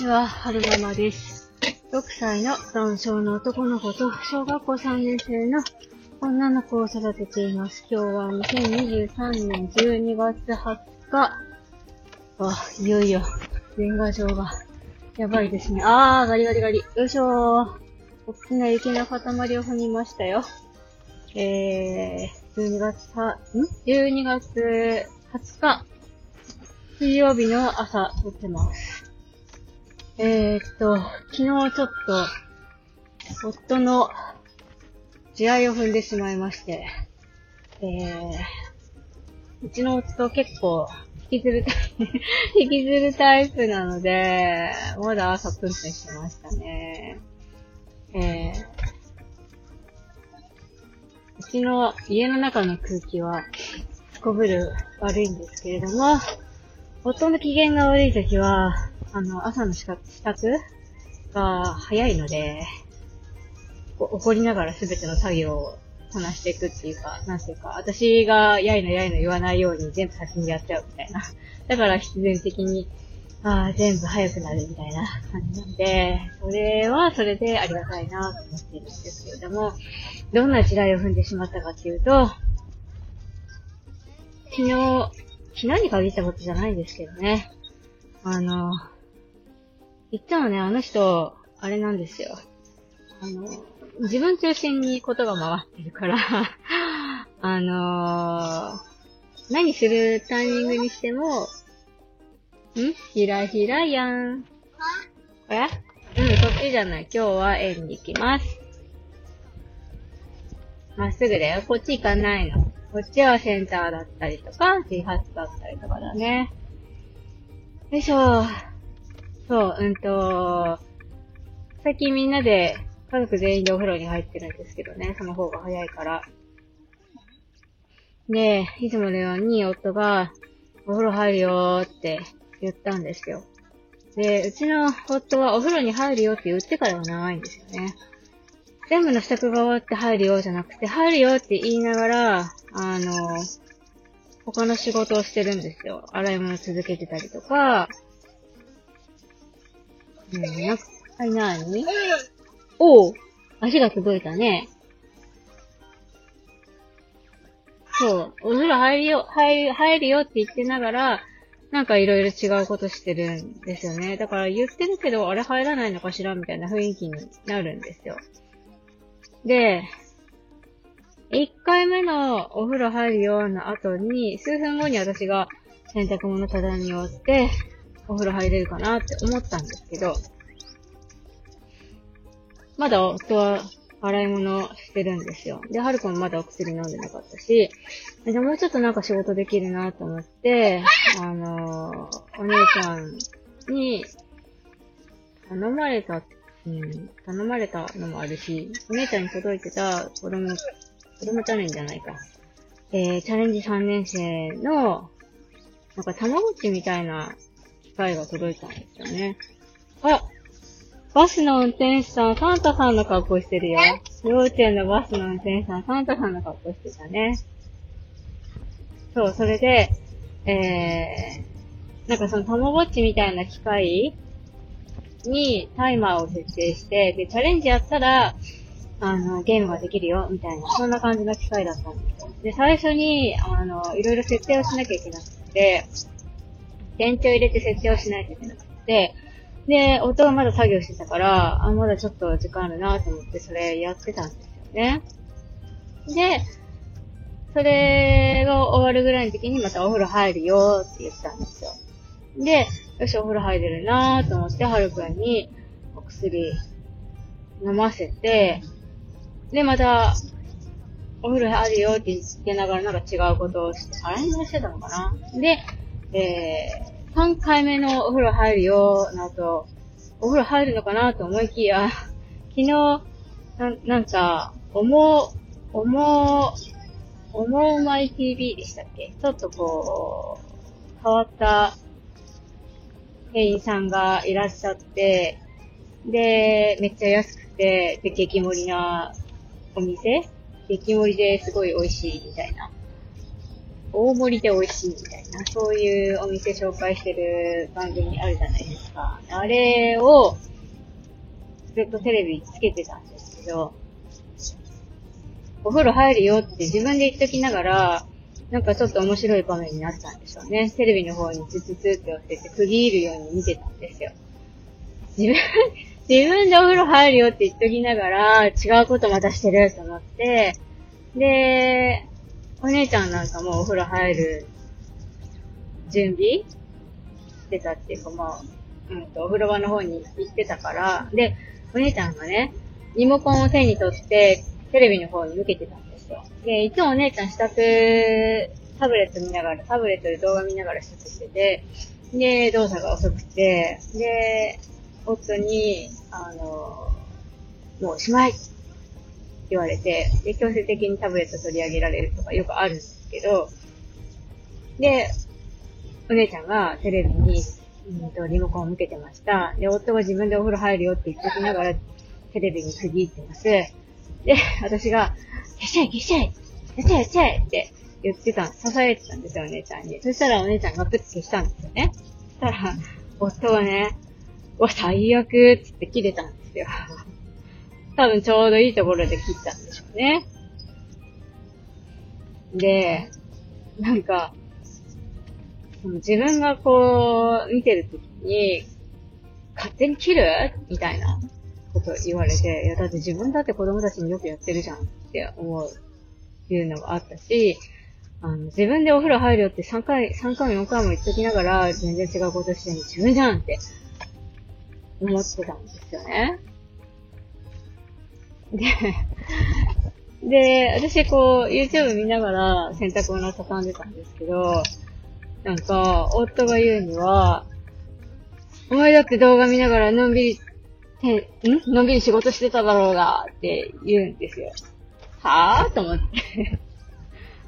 ちは、はるままです。6歳の男性の男の子と小学校3年生の女の子を育てています。今日は2023年12月20日。いよいよ、年賀状がやばいですね。ガリガリガリ。よいしょー。大きな雪の塊を踏みましたよ。12月20日。水曜日の朝撮ってます。昨日ちょっと、夫の地雷を踏んでしまいまして、うちの夫結構引きずるタイプなので、まだ朝プンプンしてましたね。うちの家の中の空気は、すこぶる悪いんですけれども、夫の機嫌が悪いときは、朝の支度が早いので、怒りながらすべての作業をこなしていくっていうか、なんていうか、私がやいの言わないように全部先にやっちゃうみたいな。だから必然的に、全部早くなるみたいな感じなんで、それはそれでありがたいなと思っているんですけれども、どんな地雷を踏んでしまったかっていうと、昨日に限ったことじゃないんですけどね。言ったのね、あの人、あれなんですよ。自分中心にことが回ってるから、何するタイミングにしても、ひらやん。これ？そっちじゃない。今日は園に行きます。まっすぐだよ。こっち行かないの。こっちはセンターだったりとか、自発だったりとかだね。よいしょ。そう、最近みんなで家族全員でお風呂に入ってるんですけどね、その方が早いから。で、いつものように夫が、お風呂入るよーって言ったんですよ。で、うちの夫はお風呂に入るよって言ってからは長いんですよね。全部の支度が終わって入るよじゃなくて、入るよって言いながら、他の仕事をしてるんですよ。洗い物続けてたりとか。おう、足が届いたね。そう、お風呂入るよって言ってながら、なんかいろいろ違うことしてるんですよね。だから言ってるけど、あれ入らないのかしらみたいな雰囲気になるんですよ。で、1回目のお風呂入るよの後に、数分後に私が洗濯物畳み終わって、お風呂入れるかなって思ったんですけど、まだ夫は洗い物してるんですよ。で、はるこもまだお薬飲んでなかったし、じゃもうちょっとなんか仕事できるなと思って、お姉ちゃんに頼まれたのもあるし、お姉ちゃんに届いてた子供チャレンジじゃないか。チャレンジ3年生の、なんかたまごっちみたいな機械が届いたんですよね。バスの運転手さん、サンタさんの格好してるよ。幼稚園のバスの運転手さん、サンタさんの格好してたね。そう、それで、なんかそのたまごっちみたいな機械にタイマーを設定して、で、チャレンジやったら、ゲームができるよ、みたいな、そんな感じの機械だったんですよ。で、最初に、いろいろ設定をしなきゃいけなくて、電池を入れて設定をしないといけなくて、で、夫はまだ作業してたから、まだちょっと時間あるなと思って、それやってたんですよね。で、それが終わるぐらいの時にまたお風呂入るよって言ったんですよ。で、よし、お風呂入れるなと思って、はるくんにお薬飲ませて、で、また、お風呂入るよって言ってながらなんか違うことをして、洗い物してたのかな。で、3回目のお風呂入るよーなと、お風呂入るのかなと思いきや、昨日、なんか、思うまい TV でしたっけ？ちょっとこう、変わった店員さんがいらっしゃって、で、めっちゃ安くて、で、激盛りなお店？激盛りですごい美味しいみたいな。大盛りで美味しいみたいな、そういうお店紹介してる番組あるじゃないですか。あれをずっとテレビつけてたんですけど、お風呂入るよって自分で言っときながら、なんかちょっと面白い場面になったんでしょうね。テレビの方にツツツって押してて、区切るように見てたんですよ。自分でお風呂入るよって言っときながら、違うことまたしてると思って、で、お姉ちゃんなんかもうお風呂入る準備してたっていうか、まあ、お風呂場の方に行ってたから、で、お姉ちゃんがね、リモコンを手に取って、テレビの方に向けてたんですよ。で、いつもお姉ちゃん支度、タブレットで動画見ながら支度してて、で、動作が遅くて、で、夫に、もうしまいって言われて、で、強制的にタブレット取り上げられるとかよくあるんですけど、で、お姉ちゃんがテレビに、リモコンを向けてました。で、夫が自分でお風呂入るよって言ってきながら、テレビに区切ってます。で、私が、消しちゃえって言ってた、支えてたんですよ、お姉ちゃんに。そしたらお姉ちゃんがプッと消したんですよね。そしたら、夫はね、最悪っつって切れたんですよ。多分ちょうどいいところで切ったんでしょうね。で、なんか、自分がこう、見てるときに、勝手に切るみたいなこと言われて、いやだって自分だって子供たちによくやってるじゃんっていうのがあったし、自分でお風呂入るよって3回も4回も言っときながら、全然違うことしてるの自分じゃんって思ってたんですよね。で、私こう、YouTube 見ながら洗濯物を畳んでたんですけど、なんか、夫が言うには、お前だって動画見ながらのんびり仕事してただろうが、って言うんですよ。はぁと思って。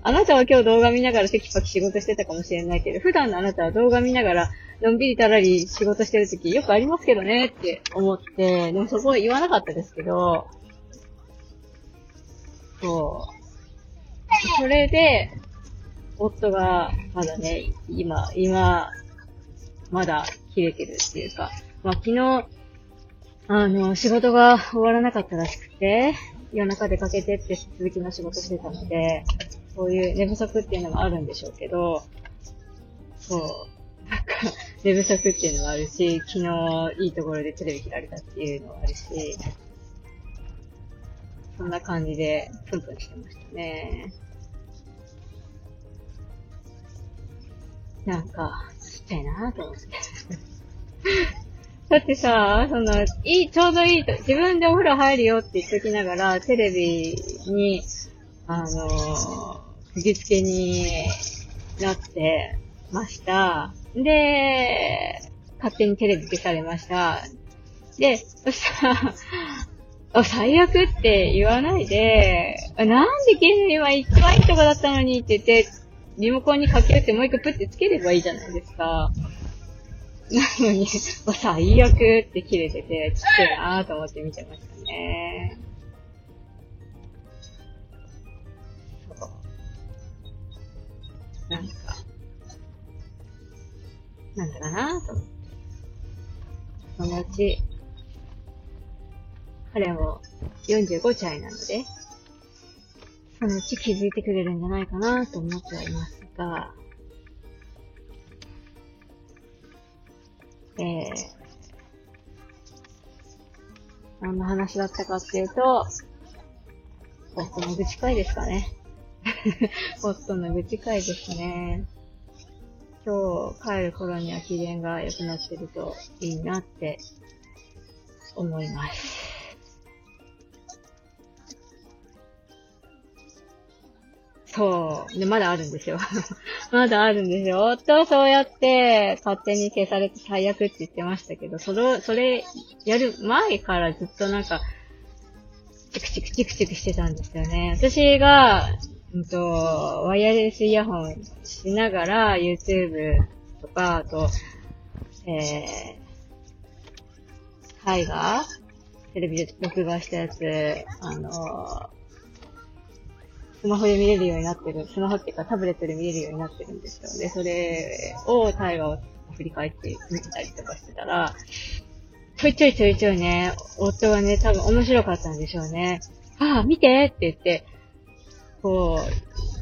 あなたは今日動画見ながらテキパキ仕事してたかもしれないけど、普段のあなたは動画見ながらのんびりたらり仕事してるときよくありますけどね、って思って、でもそこは言わなかったですけど、そう。それで、夫が、まだね、まだ切れてるっていうか、まあ、昨日、仕事が終わらなかったらしくて、夜中出かけてって続きの仕事してたので、そういう寝不足っていうのもあるんでしょうけど、そう、なんか、寝不足っていうのもあるし、昨日いいところでテレビ切られたっていうのもあるし、そんな感じで、プンプンしてましたね。なんか、ちっちゃいなぁと思って。だってさ、ちょうどいいと、自分でお風呂入るよって言っときながら、テレビに、釘付けになってました。で、勝手にテレビ消されました。で、そしたら、最悪って言わないで、なんで消すの今一番いいとこだったのにって言って、リモコンにかけるってもう一個プッてつければいいじゃないですか。なのに、最悪って切れてて、ちっちゃいなぁと思って見てましたね。なんか、なんだかなぁと思って。そのうち、彼も45歳なので、そのうち気づいてくれるんじゃないかなと思ってはいますが、何の話だったかっていうと、夫の愚痴会ですかね。夫の愚痴会ですね。今日帰る頃には機嫌が良くなってるといいなって思います。そう。で、まだあるんですよ。まだあるんですよ。夫はそうやって、勝手に消されて最悪って言ってましたけど、それ、やる前からずっとなんか、チクチクしてたんですよね。私が、ワイヤレスイヤホンしながら、YouTube とか、あと、絵画テレビで録画したやつ、スマホで見れるようになってる、スマホっていうかタブレットで見れるようになってるんですよ。で、それを対話を振り返って見たりとかしてたら、ちょいちょいね、夫はね、多分面白かったんでしょうね。ああ、見てって言って、こ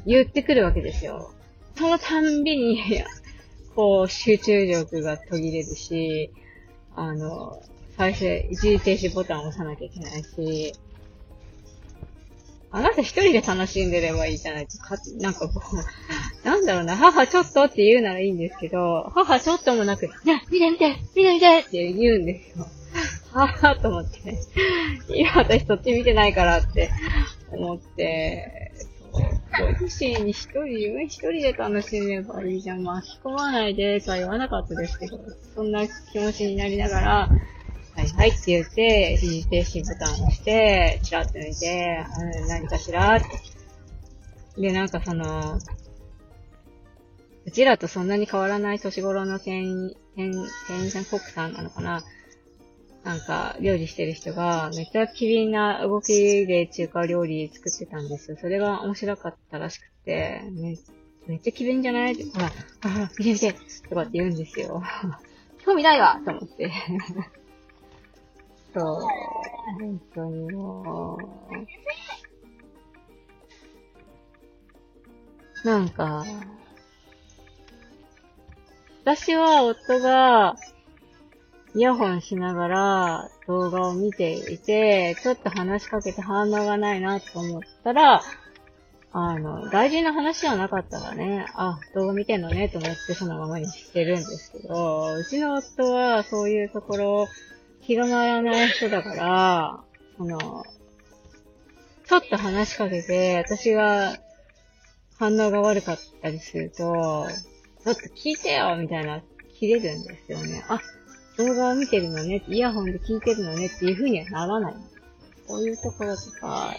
う、言ってくるわけですよ。そのたんびに、こう、集中力が途切れるし、最初、一時停止ボタンを押さなきゃいけないし、あなた一人で楽しんでればいいじゃないとか、なんかこう、なんだろうな、母ちょっとって言うならいいんですけど、母ちょっともなく、ね、見てって言うんですよ。母と思って、今私そっち見てないからって思って、ご自身に自分一人で楽しめばいいじゃん、巻き込まないでとは言わなかったですけど、そんな気持ちになりながら、はいって言って、一時停止ボタンを押して、チラッと見て、何かしらって。で、なんかその、うちらとそんなに変わらない年頃の店員さん、コックさんなのかな、なんか、料理してる人が、めっちゃ機敏な動きで中華料理作ってたんですよ。それが面白かったらしくて、めっちゃ機敏じゃないって、ほら、見て、とかって言うんですよ。興味ないわと思って。そう、本当にもう、なんか、私は夫がイヤホンしながら動画を見ていて、ちょっと話しかけて反応がないなと思ったら、大事な話はなかったらね、あ、動画見てんのねと思ってそのままにしてるんですけど、うちの夫はそういうところ、気が回らない人だから、ちょっと話しかけて、私が反応が悪かったりすると、ちょっと聞いてよみたいな、切れるんですよね。あ、動画を見てるのね、イヤホンで聞いてるのねっていう風にはならない。こういうところとか、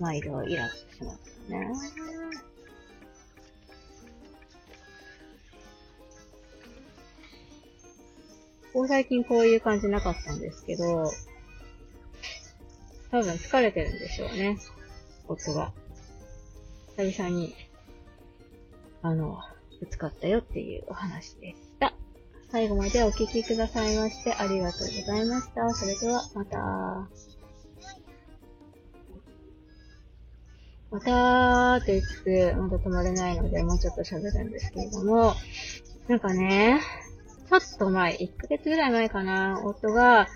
毎度イラッとしますね。こう最近こういう感じなかったんですけど、多分疲れてるんでしょうね、夫が。久々に、ぶつかったよっていうお話でした。最後までお聞きくださいましてありがとうございました。それではまたーと言いつつ、まだ止まれないのでもうちょっと喋るんですけれども、なんかね、ちょっと前、1ヶ月ぐらい前かな、夫が、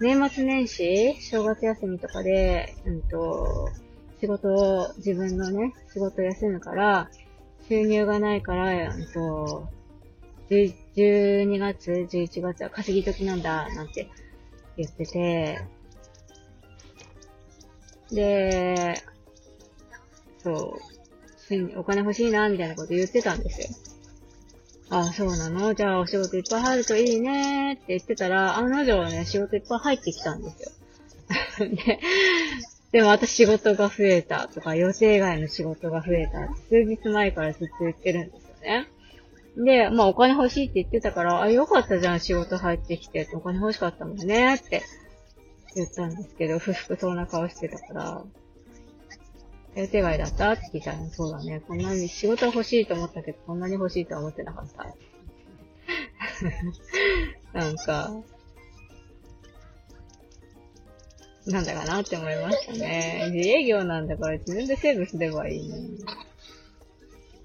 年末年始、正月休みとかで、仕事を、自分のね、仕事休むから、収入がないから、12月、11月は稼ぎ時なんだ、なんて言ってて、で、そう、お金欲しいな、みたいなこと言ってたんですよ。あ、そうなの？じゃあお仕事いっぱい入るといいねって言ってたら、彼女はね、仕事いっぱい入ってきたんですよ。でも私仕事が増えたとか、予定外の仕事が増えた。数日前からずっと言ってるんですよね。で、まあお金欲しいって言ってたから、あ、よかったじゃん、仕事入ってきて。お金欲しかったもんねって言ったんですけど、不服そうな顔してたから。予定外だったって聞いたら、そうだね。こんなに仕事欲しいと思ったけど、こんなに欲しいとは思ってなかった。なんか、なんだかなって思いましたね。自営業なんだから自分でセーブすればいいのに。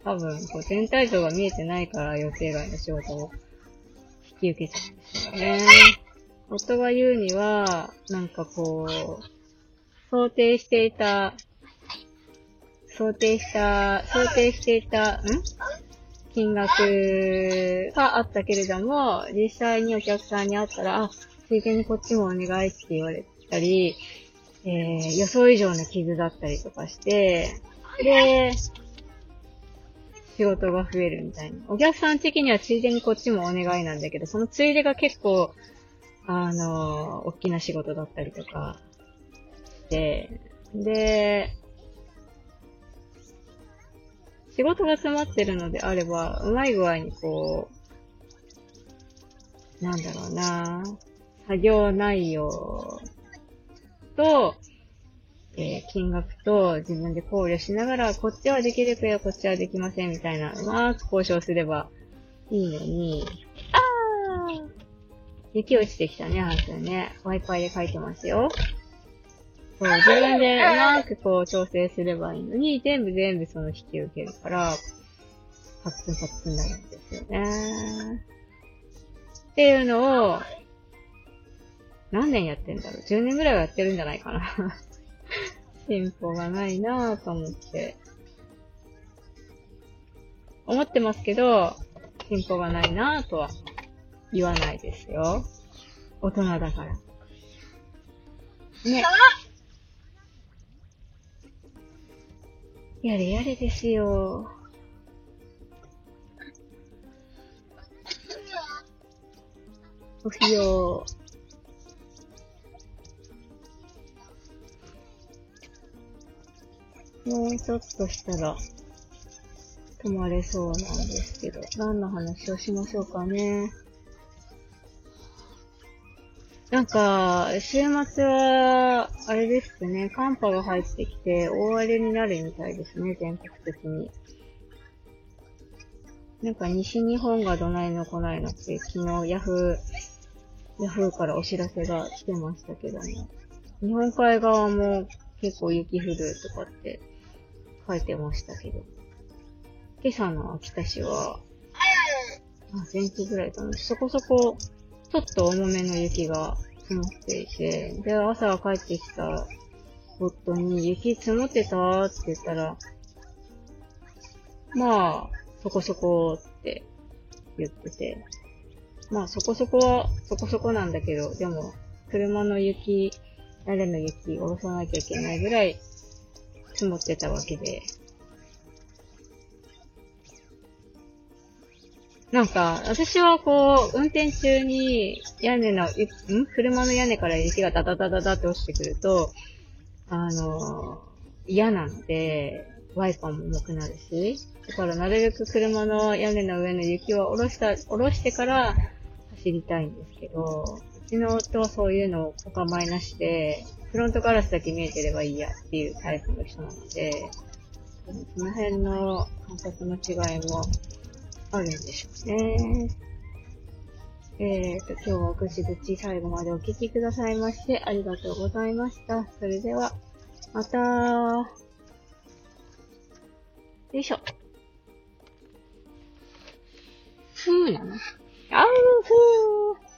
多分、全体像が見えてないから予定外の仕事を引き受けちゃうんですよね。夫が言うには、なんかこう、想定していた金額があったけれども、実際にお客さんに会ったら、あ、ついでにこっちもお願いって言われたり、予想以上の傷だったりとかして、で、仕事が増えるみたいな。お客さん的にはついでにこっちもお願いなんだけど、そのついでが結構、大きな仕事だったりとかして、で、仕事が詰まってるのであれば、うまい具合にこう、なんだろうな、作業内容と、金額と自分で考慮しながら、こっちはできるけどこっちはできませんみたいな、うまく交渉すればいいのに。雪落ちてきたね、ハンくんね。Wi-Fi で書いてますよ。そう、自分でうまくこう調整すればいいのに、全部その引き受けるから、パツンになるんですよね。っていうのを、何年やってんだろう ?10 年ぐらいはやってるんじゃないかな。進歩がないなぁと思って。思ってますけど、進歩がないなぁとは言わないですよ。大人だから。ね。やれやれですよ。おひよー。もうちょっとしたら止まれそうなんですけど、何の話をしましょうかね。なんか週末はあれですね、寒波が入ってきて大荒れになるみたいですね、全国的に。なんか西日本がどないのこないのって昨日ヤフーからお知らせが来てましたけどね。日本海側も結構雪降るとかって書いてましたけど、今朝の秋田市は前期ぐらいかな、そこそこちょっと重めの雪が積もっていて、で朝帰ってきた夫に雪積もってたーって言ったら、まあそこそこって言ってて、まあそこそこはそこそこなんだけど、でも車の雪、屋根の雪を下ろさなきゃいけないぐらい積もってたわけで。なんか、私はこう、運転中に車の屋根から雪がダダダダダって落ちてくると、嫌なので、ワイパーも重くなるし、だからなるべく車の屋根の上の雪は下ろしてから走りたいんですけど、うちの夫はそういうのをお構いなしで、フロントガラスだけ見えてればいいやっていうタイプの人なので、その辺の感覚の違いもあるんでしょうね。今日はぐちぐち最後までお聞きくださいましてありがとうございました。それでは、また。よいしょ。ふーなの。あーふー。